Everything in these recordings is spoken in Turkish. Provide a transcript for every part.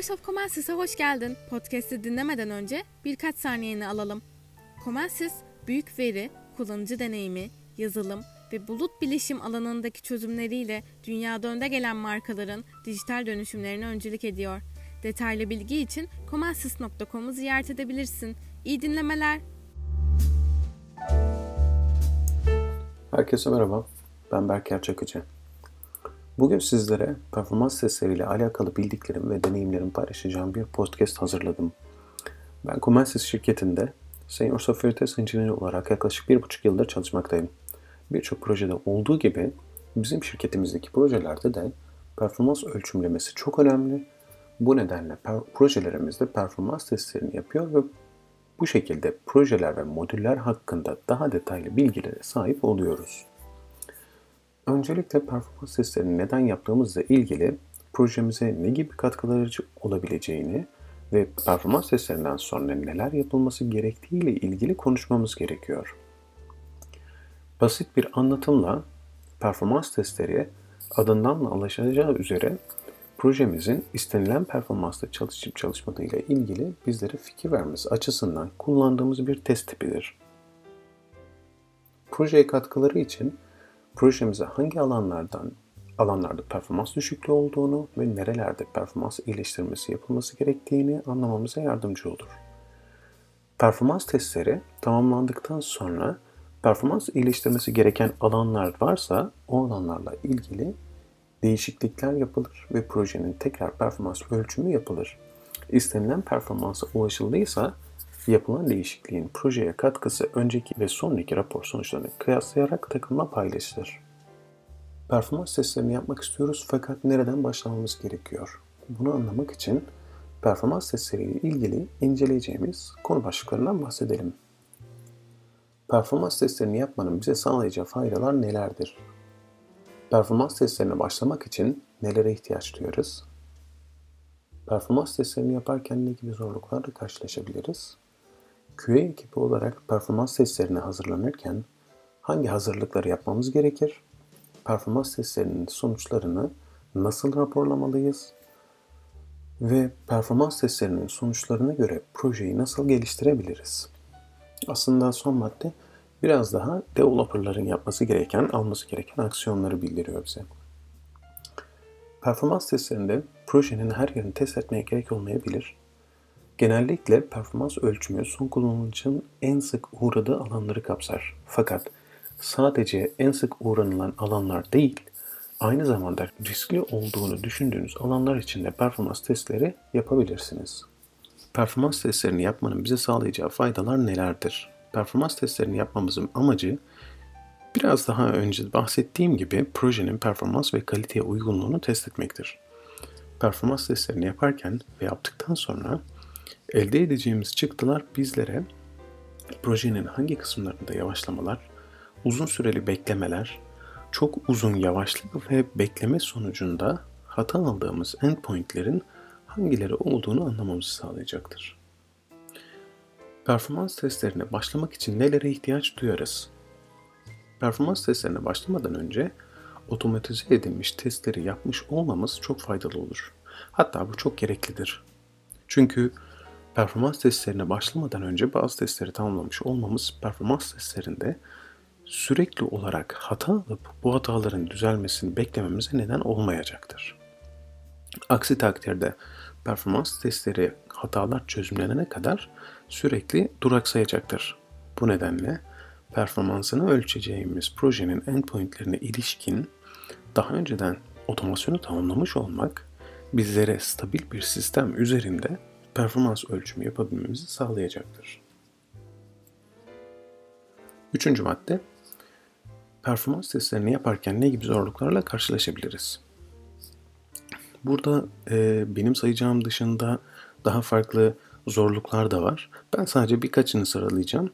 Voice of Commencis'e hoş geldin. Podcast'i dinlemeden önce birkaç saniyeni alalım. Commencis, büyük veri, kullanıcı deneyimi, yazılım ve bulut bilişim alanındaki çözümleriyle dünyada önde gelen markaların dijital dönüşümlerine öncülük ediyor. Detaylı bilgi için commencis.com'u ziyaret edebilirsin. İyi dinlemeler. Herkese merhaba. Ben Berker Çakıcı. Bugün sizlere performans sesleriyle alakalı bildiklerim ve deneyimlerimi paylaşacağım bir podcast hazırladım. Ben Commencis şirketinde Senior Software Test Engineer olarak yaklaşık 1,5 yıldır çalışmaktayım. Birçok projede olduğu gibi bizim şirketimizdeki projelerde de performans ölçümlemesi çok önemli. Bu nedenle projelerimizde performans testlerini yapıyor ve bu şekilde projeler ve modüller hakkında daha detaylı bilgilere sahip oluyoruz. Öncelikle performans testlerini neden yaptığımızla ilgili projemize ne gibi katkıları olabileceğini ve performans testlerinden sonra neler yapılması gerektiğiyle ilgili konuşmamız gerekiyor. Basit bir anlatımla performans testleri adından anlaşılacağı üzere projemizin istenilen performansla çalışıp çalışmadığıyla ilgili bizlere fikir vermesi açısından kullandığımız bir test tipidir. Projeye katkıları için projemize hangi alanlarda performans düşüklüğü olduğunu ve nerelerde performans iyileştirmesi yapılması gerektiğini anlamamıza yardımcı olur. Performans testleri tamamlandıktan sonra performans iyileştirmesi gereken alanlar varsa o alanlarla ilgili değişiklikler yapılır ve projenin tekrar performans ölçümü yapılır. İstenilen performansa ulaşıldıysa yapılan değişikliğin projeye katkısı önceki ve sonraki rapor sonuçlarını kıyaslayarak takımla paylaşılır. Performans testlerini yapmak istiyoruz fakat nereden başlamamız gerekiyor? Bunu anlamak için performans testleriyle ilgili inceleyeceğimiz konu başlıklarından bahsedelim. Performans testlerini yapmanın bize sağlayacağı faydalar nelerdir? Performans testlerine başlamak için nelere ihtiyaç duyarız? Performans testlerini yaparken ne gibi zorluklarla karşılaşabiliriz? QA ekibi olarak performans testlerine hazırlanırken hangi hazırlıkları yapmamız gerekir? Performans testlerinin sonuçlarını nasıl raporlamalıyız? Ve performans testlerinin sonuçlarına göre projeyi nasıl geliştirebiliriz? Aslında son madde biraz daha developerların yapması gereken, alması gereken aksiyonları bildiriyor bize. Performans testlerinde projenin her yerini test etmeye gerek olmayabilir. Genellikle performans ölçümü son kullanıcının en sık uğradığı alanları kapsar. Fakat sadece en sık uğranılan alanlar değil, aynı zamanda riskli olduğunu düşündüğünüz alanlar için de performans testleri yapabilirsiniz. Performans testlerini yapmanın bize sağlayacağı faydalar nelerdir? Performans testlerini yapmamızın amacı, biraz daha önce bahsettiğim gibi projenin performans ve kaliteye uygunluğunu test etmektir. Performans testlerini yaparken ve yaptıktan sonra elde edeceğimiz çıktılar bizlere projenin hangi kısımlarında yavaşlamalar, uzun süreli beklemeler, çok uzun yavaşlık ve bekleme sonucunda hata aldığımız endpointlerin hangileri olduğunu anlamamızı sağlayacaktır. Performans testlerine başlamak için nelere ihtiyaç duyarız? Performans testlerine başlamadan önce otomatize edilmiş testleri yapmış olmamız çok faydalı olur. Hatta bu çok gereklidir. Çünkü performans testlerine başlamadan önce bazı testleri tamamlamış olmamız performans testlerinde sürekli olarak hata alıp bu hataların düzelmesini beklememize neden olmayacaktır. Aksi takdirde performans testleri hatalar çözümlenene kadar sürekli duraksayacaktır. Bu nedenle performansını ölçeceğimiz projenin endpointlerine ilişkin daha önceden otomasyonu tamamlamış olmak bizlere stabil bir sistem üzerinde performans ölçümü yapabilmemizi sağlayacaktır. 3. madde, performans testlerini yaparken ne gibi zorluklarla karşılaşabiliriz? Burada benim sayacağım dışında daha farklı zorluklar da var. Ben sadece birkaçını sıralayacağım.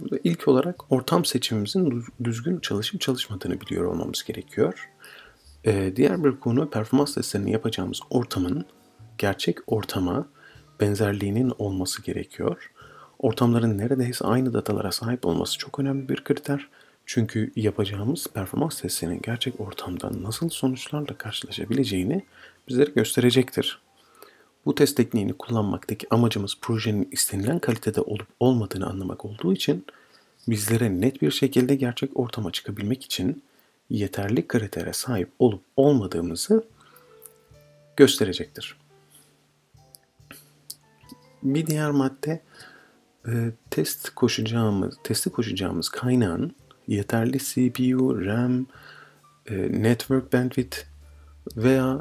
Burada ilk olarak ortam seçimimizin düzgün çalışıp çalışmadığını biliyor olmamız gerekiyor. Diğer bir konu performans testlerini yapacağımız ortamın gerçek ortama benzerliğinin olması gerekiyor. Ortamların neredeyse aynı datalara sahip olması çok önemli bir kriter. Çünkü yapacağımız performans testinin gerçek ortamda nasıl sonuçlarla karşılaşabileceğini bizlere gösterecektir. Bu test tekniğini kullanmaktaki amacımız projenin istenilen kalitede olup olmadığını anlamak olduğu için bizlere net bir şekilde gerçek ortama çıkabilmek için yeterli kritere sahip olup olmadığımızı gösterecektir. Bir diğer madde teste koşacağımız kaynağın yeterli CPU, RAM, network bandwidth veya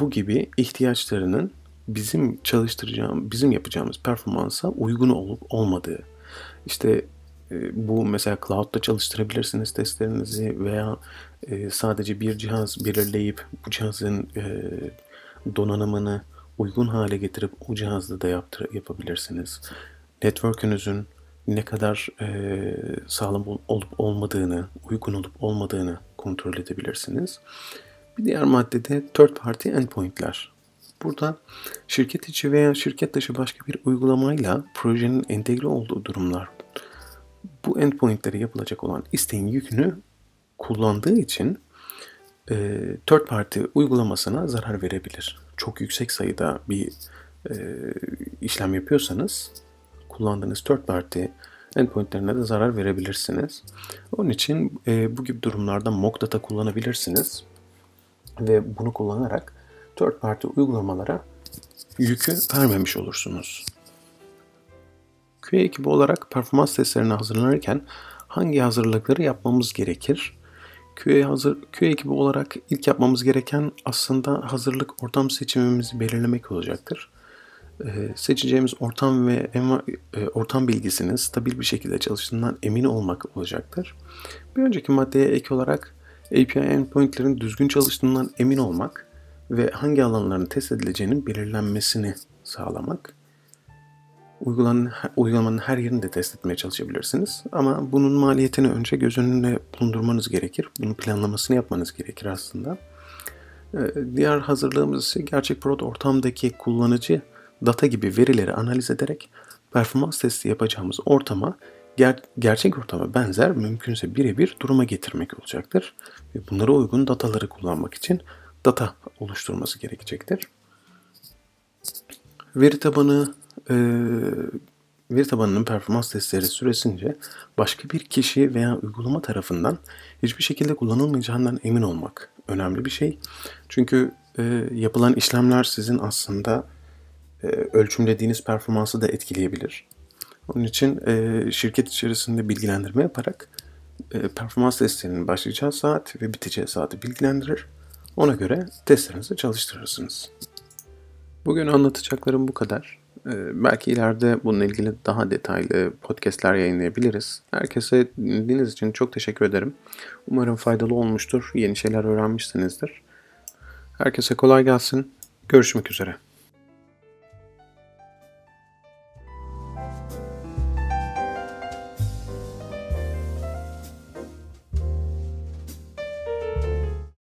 bu gibi ihtiyaçlarının bizim yapacağımız performansa uygun olup olmadığı. İşte bu mesela cloud'da çalıştırabilirsiniz testlerinizi veya sadece bir cihaz belirleyip bu cihazın donanımını uygun hale getirip o cihazda da yapabilirsiniz. Network'ünüzün ne kadar sağlam olup olmadığını, uygun olup olmadığını kontrol edebilirsiniz. Bir diğer maddede third party endpoint'ler. Burada şirket içi veya şirket dışı başka bir uygulamayla projenin entegre olduğu durumlar bu endpointlere yapılacak olan isteğin yükünü kullandığı için third party uygulamasına zarar verebilir. Çok yüksek sayıda bir işlem yapıyorsanız kullandığınız third party endpointlerine de zarar verebilirsiniz. Onun için bu gibi durumlarda mock data kullanabilirsiniz ve bunu kullanarak third party uygulamalara yükü vermemiş olursunuz. QA ekibi olarak performans testlerine hazırlanırken hangi hazırlıkları yapmamız gerekir? QA ekibi olarak ilk yapmamız gereken aslında hazırlık ortam seçimimizi belirlemek olacaktır. Seçeceğimiz ortam ve ortam bilgisinin stabil bir şekilde çalıştığından emin olmak olacaktır. Bir önceki maddeye ek olarak API endpointlerin düzgün çalıştığından emin olmak ve hangi alanların test edileceğinin belirlenmesini sağlamak. Uygulamanın her yerini de test etmeye çalışabilirsiniz. Ama bunun maliyetini önce göz önünde bulundurmanız gerekir. Bunun planlamasını yapmanız gerekir aslında. Diğer hazırlığımız ise gerçek prod ortamdaki kullanıcı data gibi verileri analiz ederek performans testi yapacağımız ortama, gerçek ortama benzer, mümkünse birebir duruma getirmek olacaktır. Ve bunlara uygun dataları kullanmak için data oluşturması gerekecektir. Veri tabanının performans testleri süresince başka bir kişi veya uygulama tarafından hiçbir şekilde kullanılmayacağından emin olmak önemli bir şey. Çünkü yapılan işlemler sizin aslında ölçümlediğiniz performansı da etkileyebilir. Onun için şirket içerisinde bilgilendirme yaparak performans testlerinin başlayacağı saat ve biteceği saati bilgilendirir. Ona göre testlerinizi çalıştırırsınız. Bugün anlatacaklarım bu kadar. Belki ileride bununla ilgili daha detaylı podcastler yayınlayabiliriz. Herkese dinlediğiniz için çok teşekkür ederim. Umarım faydalı olmuştur, yeni şeyler öğrenmişsinizdir. Herkese kolay gelsin. Görüşmek üzere.